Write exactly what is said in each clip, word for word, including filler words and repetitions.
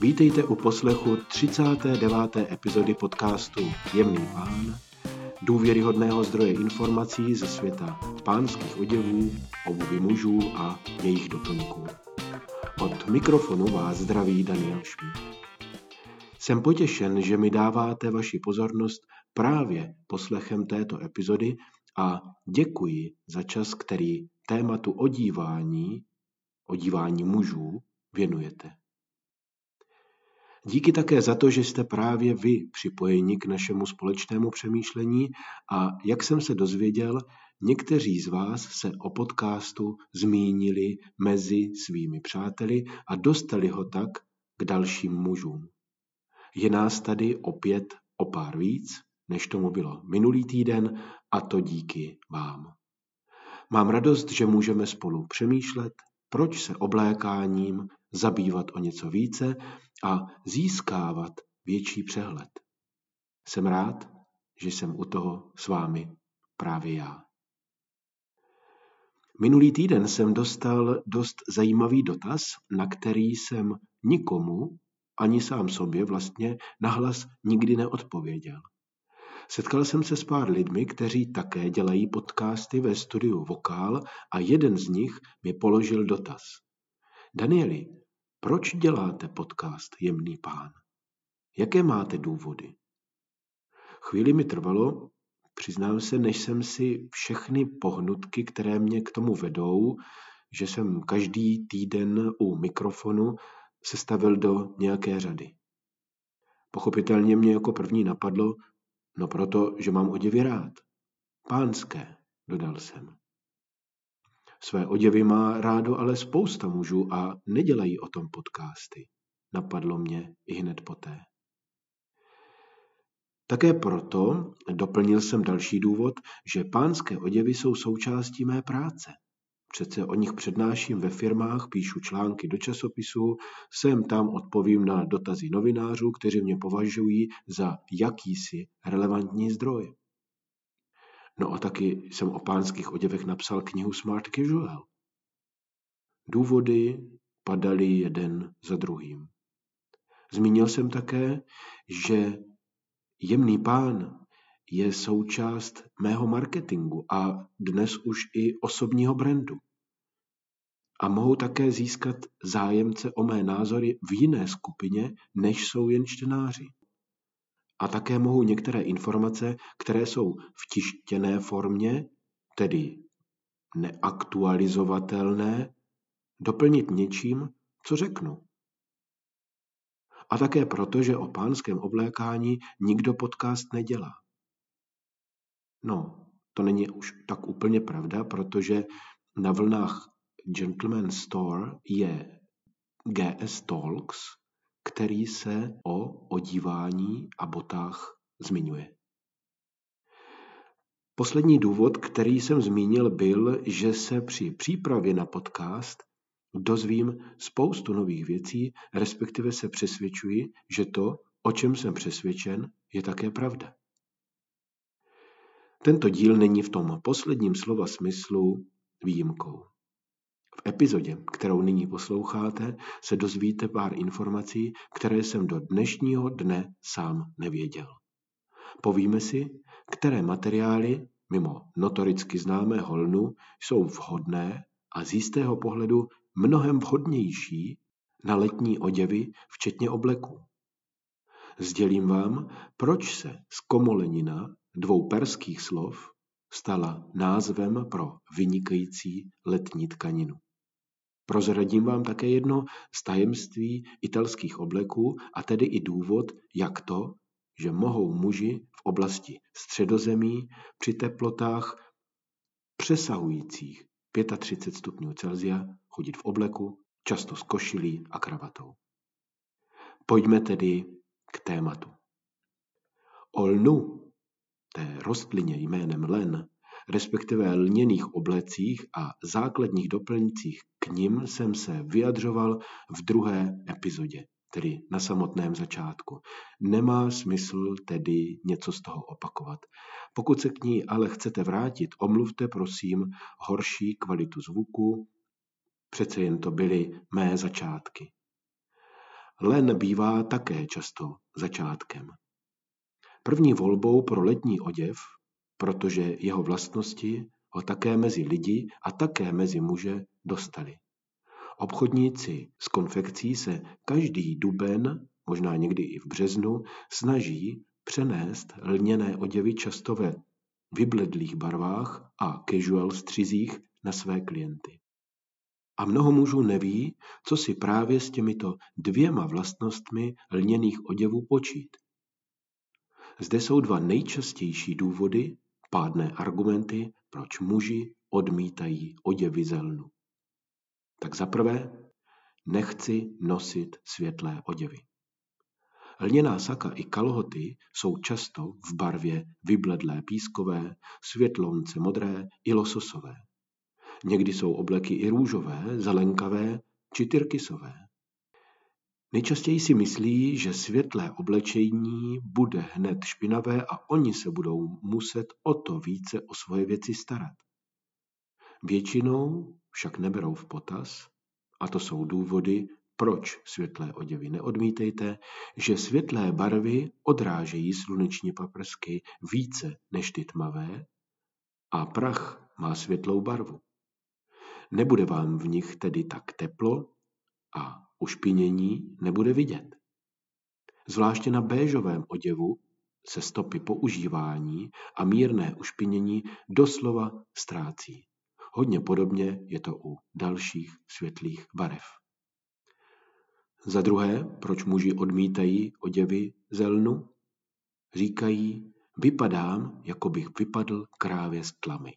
Vítejte u poslechu třicáté deváté epizody podcastu Jemný pán, důvěryhodného zdroje informací ze světa pánských oděvů, obuvi mužů a jejich doplňků. Od mikrofonu vás zdraví Daniel Šmíd. Jsem potěšen, že mi dáváte vaši pozornost právě poslechem této epizody a děkuji za čas, který tématu odívání, odívání mužů věnujete. Díky také za to, že jste právě vy připojeni k našemu společnému přemýšlení a jak jsem se dozvěděl, někteří z vás se o podcastu zmínili mezi svými přáteli a dostali ho tak k dalším mužům. Je nás tady opět o pár víc, než tomu bylo minulý týden, a to díky vám. Mám radost, že můžeme spolu přemýšlet, proč se oblékáním zabývat o něco více a získávat větší přehled. Jsem rád, že jsem u toho s vámi právě já. Minulý týden jsem dostal dost zajímavý dotaz, na který jsem nikomu, ani sám sobě vlastně nahlas nikdy neodpověděl. Setkal jsem se s pár lidmi, kteří také dělají podcasty ve studiu Vokál a jeden z nich mi položil dotaz. Danieli, proč děláte podcast Jemný pán? Jaké máte důvody? Chvíli mi trvalo, přiznám se, než jsem si všechny pohnutky, které mě k tomu vedou, že jsem každý týden u mikrofonu, sestavil do nějaké řady. Pochopitelně mě jako první napadlo, no proto, že mám oděvy rád. Pánské, dodal jsem. Své oděvy má rádo ale spousta mužů a nedělají o tom podcasty. Napadlo mě i hned poté. Také proto doplnil jsem další důvod, že pánské oděvy jsou součástí mé práce. Přece o nich přednáším ve firmách, píšu články do časopisů, sem tam odpovím na dotazy novinářů, kteří mě považují za jakýsi relevantní zdroj. No a taky jsem o pánských oděvech napsal knihu Smart Casual. Důvody padaly jeden za druhým. Zmínil jsem také, že Jemný pán je součást mého marketingu a dnes už i osobního brandu. A mohou také získat zájemce o mé názory v jiné skupině, než jsou jen čtenáři. A také mohou některé informace, které jsou v tištěné formě, tedy neaktualizovatelné, doplnit něčím, co řeknu. A také proto, že o pánském oblékání nikdo podcast nedělá. No, to není už tak úplně pravda, protože na vlnách Gentleman's Store je G S Talks, který se o odívání a botách zmiňuje. Poslední důvod, který jsem zmínil, byl, že se při přípravě na podcast dozvím spoustu nových věcí, respektive se přesvědčuji, že to, o čem jsem přesvědčen, je také pravda. Tento díl není v tom posledním slova smyslu výjimkou. V epizodě, kterou nyní posloucháte, se dozvíte pár informací, které jsem do dnešního dne sám nevěděl. Povíme si, které materiály, mimo notoricky známé holnu, jsou vhodné a z jistého pohledu mnohem vhodnější na letní oděvy, včetně obleku. Sdělím vám, proč se zkomolenina dvou perských slov stala názvem pro vynikající letní tkaninu. Prozradím vám také jedno z tajemství italských obleků a tedy i důvod, jak to, že mohou muži v oblasti Středozemí při teplotách přesahujících třicet pět stupňů Celsia chodit v obleku, často s košilí a kravatou. Pojďme tedy k tématu. Olnu, té rostlině jménem len, respektive lněných oblecích a základních doplňcích k nim jsem se vyjadřoval v druhé epizodě, tedy na samotném začátku. Nemá smysl tedy něco z toho opakovat. Pokud se k ní ale chcete vrátit, omluvte prosím horší kvalitu zvuku, přece jen to byly mé začátky. len bývá také často začátkem. První volbou pro letní oděv, protože jeho vlastnosti ho také mezi lidi a také mezi muže dostali. Obchodníci s konfekcí se každý duben, možná někdy i v březnu, snaží přenést lněné oděvy často ve vybledlých barvách a casual střizích na své klienty. A mnoho mužů neví, co si právě s těmito dvěma vlastnostmi lněných oděvů počít. Zde jsou dva nejčastější důvody, pádné argumenty, proč muži odmítají oděvy ze lnu. Tak za prvé, nechci nosit světlé oděvy. Lněná saka i kalhoty jsou často v barvě vybledlé pískové, světlounce modré i lososové. Někdy jsou obleky i růžové, zelenkavé či tyrkysové. Nejčastěji si myslí, že světlé oblečení bude hned špinavé a oni se budou muset o to více o svoje věci starat. Většinou však neberou v potaz, a to jsou důvody, proč světlé oděvy neodmítejte, že světlé barvy odrážejí sluneční paprsky více než ty tmavé a prach má světlou barvu. Nebude vám v nich tedy tak teplo a ušpinění nebude vidět. Zvláště na béžovém oděvu se stopy používání a mírné ušpinění doslova ztrácí. Hodně podobně je to u dalších světlých barev. Za druhé, proč muži odmítají oděvy ze lnu? Říkají, vypadám, jako bych vypadl krávě z tlamy.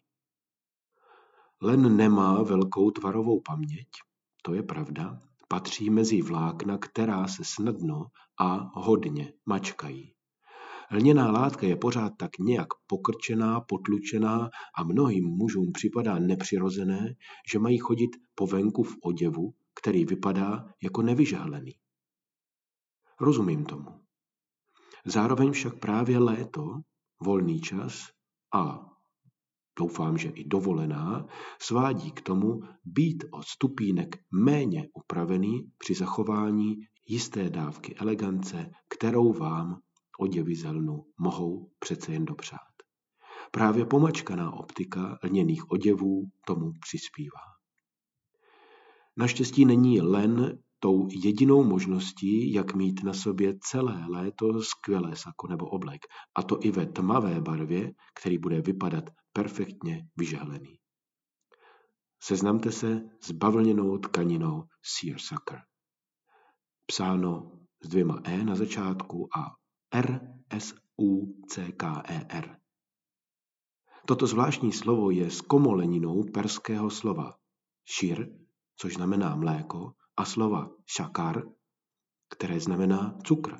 Len nemá velkou tvarovou paměť, to je pravda, patří mezi vlákna, která se snadno a hodně mačkají. Lněná látka je pořád tak nějak pokrčená, potlučená a mnohým mužům připadá nepřirozené, že mají chodit po venku v oděvu, který vypadá jako nevyžehlený. Rozumím tomu. Zároveň však právě léto, volný čas a doufám, že i dovolená, svádí k tomu být o stupínek méně upravený při zachování jisté dávky elegance, kterou vám oděvy ze lnu mohou přece jen dopřát. Právě pomačkaná optika lněných oděvů tomu přispívá. Naštěstí není len tou jedinou možností, jak mít na sobě celé léto skvělé sako nebo oblek, a to i ve tmavé barvě, který bude vypadat perfektně vyžehlený. Seznamte se s bavlněnou tkaninou Seersucker. Psáno s dvěma E na začátku a R S U C K E R. Toto zvláštní slovo je zkomoleninou perského slova šir, což znamená mléko, a slova šakar, které znamená cukr.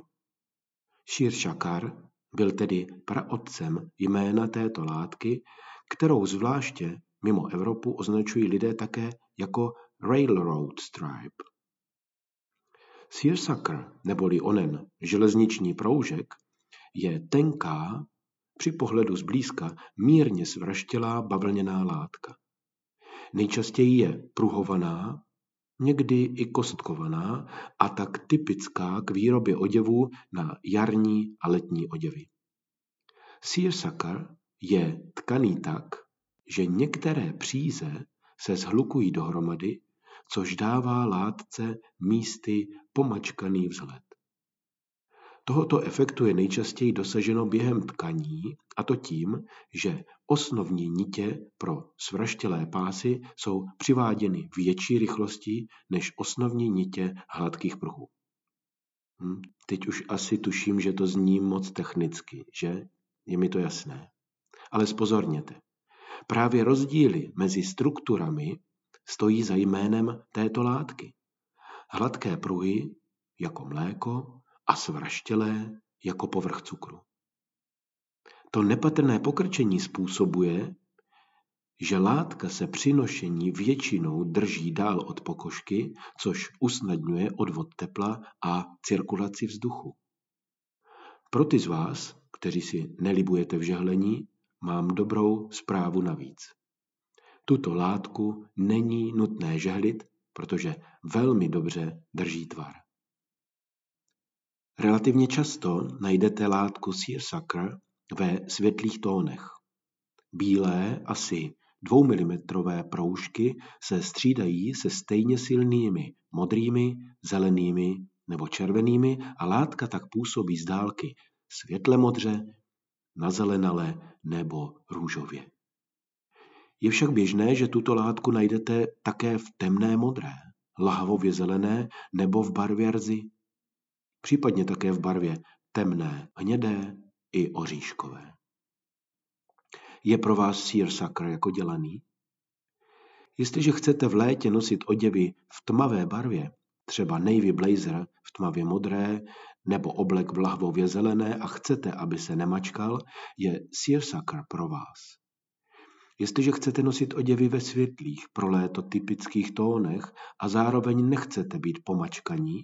Seersucker byl tedy praotcem jména této látky, kterou zvláště mimo Evropu označují lidé také jako railroad stripe. Seersucker, neboli onen železniční proužek, je tenká, při pohledu zblízka mírně svraštělá bavlněná látka. Nejčastěji je pruhovaná, někdy i kostkovaná a tak typická k výrobě oděvů na jarní a letní oděvy. Seersucker je tkaný tak, že některé příze se shlukují dohromady, což dává látce místy pomačkaný vzhled. Tohoto efektu je nejčastěji dosaženo během tkaní, a to tím, že osnovní nitě pro svraštělé pásy jsou přiváděny větší rychlostí než osnovní nitě hladkých pruhů. Hm, teď už asi tuším, že to zní moc technicky, že? Je mi to jasné. Ale zpozorněte. Právě rozdíly mezi strukturami stojí za jménem této látky. Hladké pruhy jako mléko a svraštělé jako povrch cukru. To nepatrné pokrčení způsobuje, že látka se při nošení většinou drží dál od pokožky, což usnadňuje odvod tepla a cirkulaci vzduchu. Pro ty z vás, kteří si nelibujete v žehlení, mám dobrou zprávu navíc. Tuto látku není nutné žehlit, protože velmi dobře drží tvar. Relativně často najdete látku Seersucker ve světlých tónech. Bílé, asi dva milimetry proužky se střídají se stejně silnými modrými, zelenými nebo červenými a látka tak působí z dálky světle modře, nazelenale nebo růžově. Je však běžné, že tuto látku najdete také v temné modré, lahvově zelené nebo v barvě rzy, případně také v barvě temné, hnědé i oříškové. Je pro vás Seersucker jako dělaný? Jestliže chcete v létě nosit oděvy v tmavé barvě, třeba navy blazer v tmavě modré nebo oblek v lahvově zelené a chcete, aby se nemačkal, je Seersucker pro vás. Jestliže chcete nosit oděvy ve světlých, pro léto typických tónech a zároveň nechcete být pomačkaní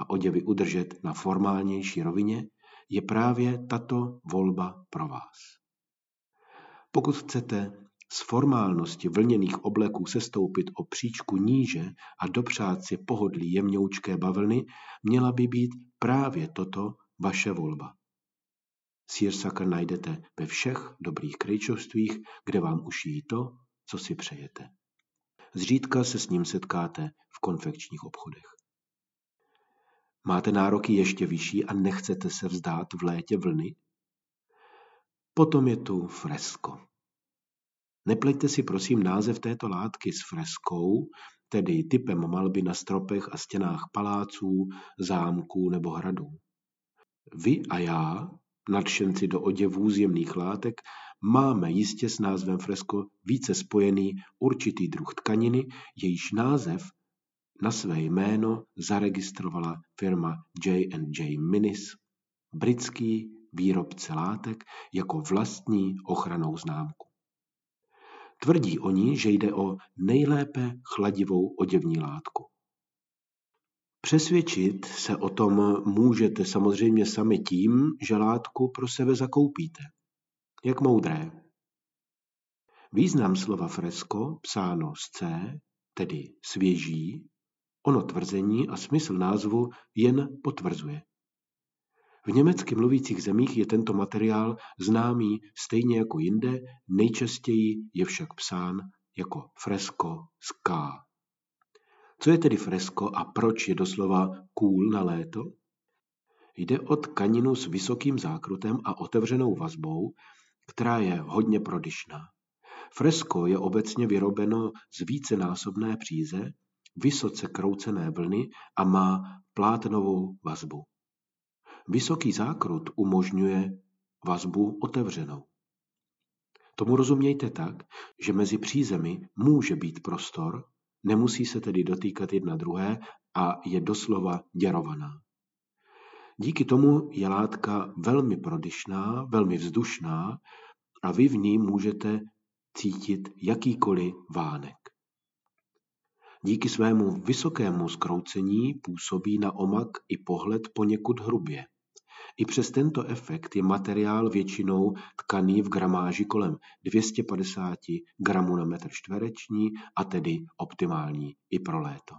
a oděvy udržet na formálnější rovině, je právě tato volba pro vás. Pokud chcete z formálnosti vlněných obleků sestoupit o příčku níže a dopřát si pohodlí jemňoučké bavlny, měla by být právě toto vaše volba. Seersucker najdete ve všech dobrých krejčovstvích, kde vám ušijí to, co si přejete. Zřídka se s ním setkáte v konfekčních obchodech. Máte nároky ještě vyšší a nechcete se vzdát v létě vlny? Potom je tu Fresco. Nepleťte si prosím název této látky s freskou, tedy typem malby na stropech a stěnách paláců, zámků nebo hradů. Vy a já, nadšenci do oděvů z jemných látek, máme jistě s názvem Fresco více spojený určitý druh tkaniny, jejíž název na své jméno zaregistrovala firma J and J Minis, britský výrobce látek, jako vlastní ochrannou známku. Tvrdí oni, že jde o nejlépe chladivou oděvní látku. Přesvědčit se o tom můžete samozřejmě sami tím, že látku pro sebe zakoupíte. Jak moudré. Význam slova fresco, psáno s C, tedy svěží, ono tvrzení a smysl názvu jen potvrzuje. V německy mluvících zemích je tento materiál známý stejně jako jinde, nejčastěji je však psán jako fresko s K. Co je tedy fresko a proč je doslova cool na léto? Jde o tkaninu s vysokým zákrutem a otevřenou vazbou, která je hodně prodyšná. Fresko je obecně vyrobeno z vícenásobné příze, vysoce kroucené vlny a má plátnovou vazbu. Vysoký zákrut umožňuje vazbu otevřenou. Tomu rozumějte tak, že mezi přízemi může být prostor, nemusí se tedy dotýkat jedna druhé a je doslova děrovaná. Díky tomu je látka velmi prodyšná, velmi vzdušná a vy v ní můžete cítit jakýkoliv vánek. Díky svému vysokému zkroucení působí na omak i pohled poněkud hrubě. I přes tento efekt je materiál většinou tkaný v gramáži kolem dvě stě padesát gramů na metr čtvereční a tedy optimální i pro léto.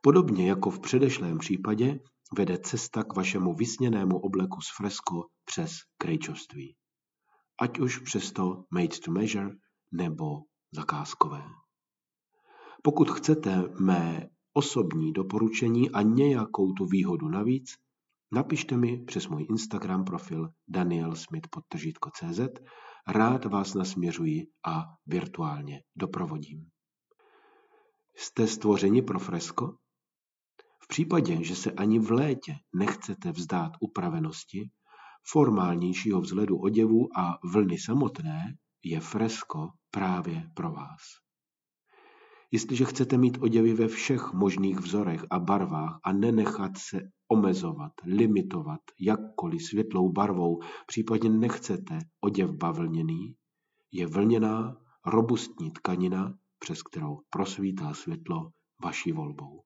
Podobně jako v předešlém případě vede cesta k vašemu vysněnému obleku s fresko přes krejčovství. Ať už přesto made to measure nebo zakázkové. Pokud chcete mé osobní doporučení a nějakou tu výhodu navíc, napište mi přes můj Instagram profil daniel šmíd podtržítko tečka cz, rád vás nasměřuji a virtuálně doprovodím. Jste stvořeni pro fresko? V případě, že se ani v létě nechcete vzdát upravenosti, formálnějšího vzhledu oděvu a vlny samotné, je fresko právě pro vás. Jestliže chcete mít oděvy ve všech možných vzorech a barvách a nenechat se omezovat, limitovat jakkoliv světlou barvou, případně nechcete oděv bavlněný, je vlněná, robustní tkanina, přes kterou prosvítá světlo, vaší volbou.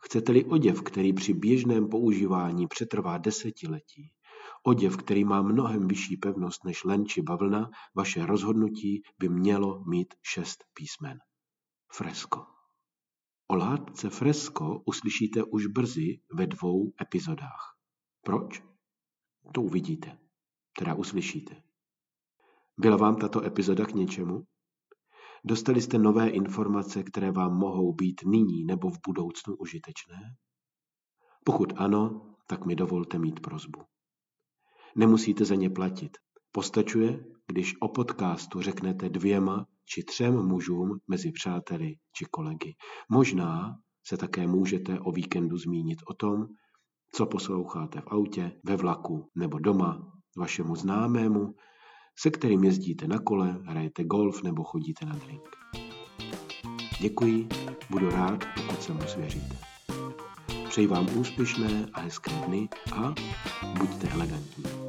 Chcete-li oděv, který při běžném používání přetrvá desetiletí, oděv, který má mnohem vyšší pevnost než len či bavlna, vaše rozhodnutí by mělo mít šest písmen. Fresco. O látce Fresco uslyšíte už brzy ve dvou epizodách. Proč? To uvidíte, teda uslyšíte. Byla vám tato epizoda k něčemu? Dostali jste nové informace, které vám mohou být nyní nebo v budoucnu užitečné? Pokud ano, tak mi dovolte mít prosbu. Nemusíte za ně platit. Postačuje, když o podcastu řeknete dvěma či třem mužům mezi přáteli či kolegy. Možná se také můžete o víkendu zmínit o tom, co posloucháte v autě, ve vlaku nebo doma, vašemu známému, se kterým jezdíte na kole, hrajete golf nebo chodíte na drink. Děkuji, budu rád, pokud se mu svěříte. Přeji vám úspěšné a hezké dny a buďte elegantní.